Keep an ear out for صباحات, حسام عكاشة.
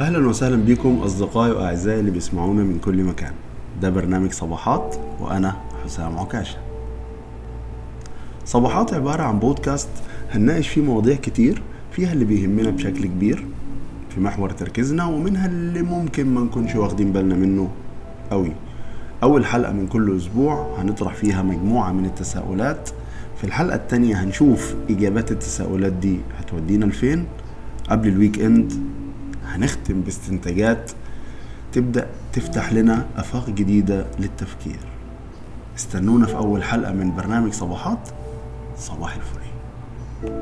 اهلا وسهلا بكم اصدقائي واعزائي اللي بيسمعونا من كل مكان. ده برنامج صباحات وانا حسام عكاشة. صباحات عبارة عن بودكاست هنناقش فيه مواضيع كتير، فيها اللي بيهمنا بشكل كبير في محور تركيزنا، ومنها اللي ممكن ما نكونش واخدين بالنا منه قوي. اول حلقة من كل اسبوع هنطرح فيها مجموعة من التساؤلات، في الحلقة التانية هنشوف اجابات التساؤلات دي هتودينا لفين. قبل الويك اند هنختم باستنتاجات تبدأ تفتح لنا آفاق جديدة للتفكير. استنونا في أول حلقة من برنامج صباحات. صباح الفل.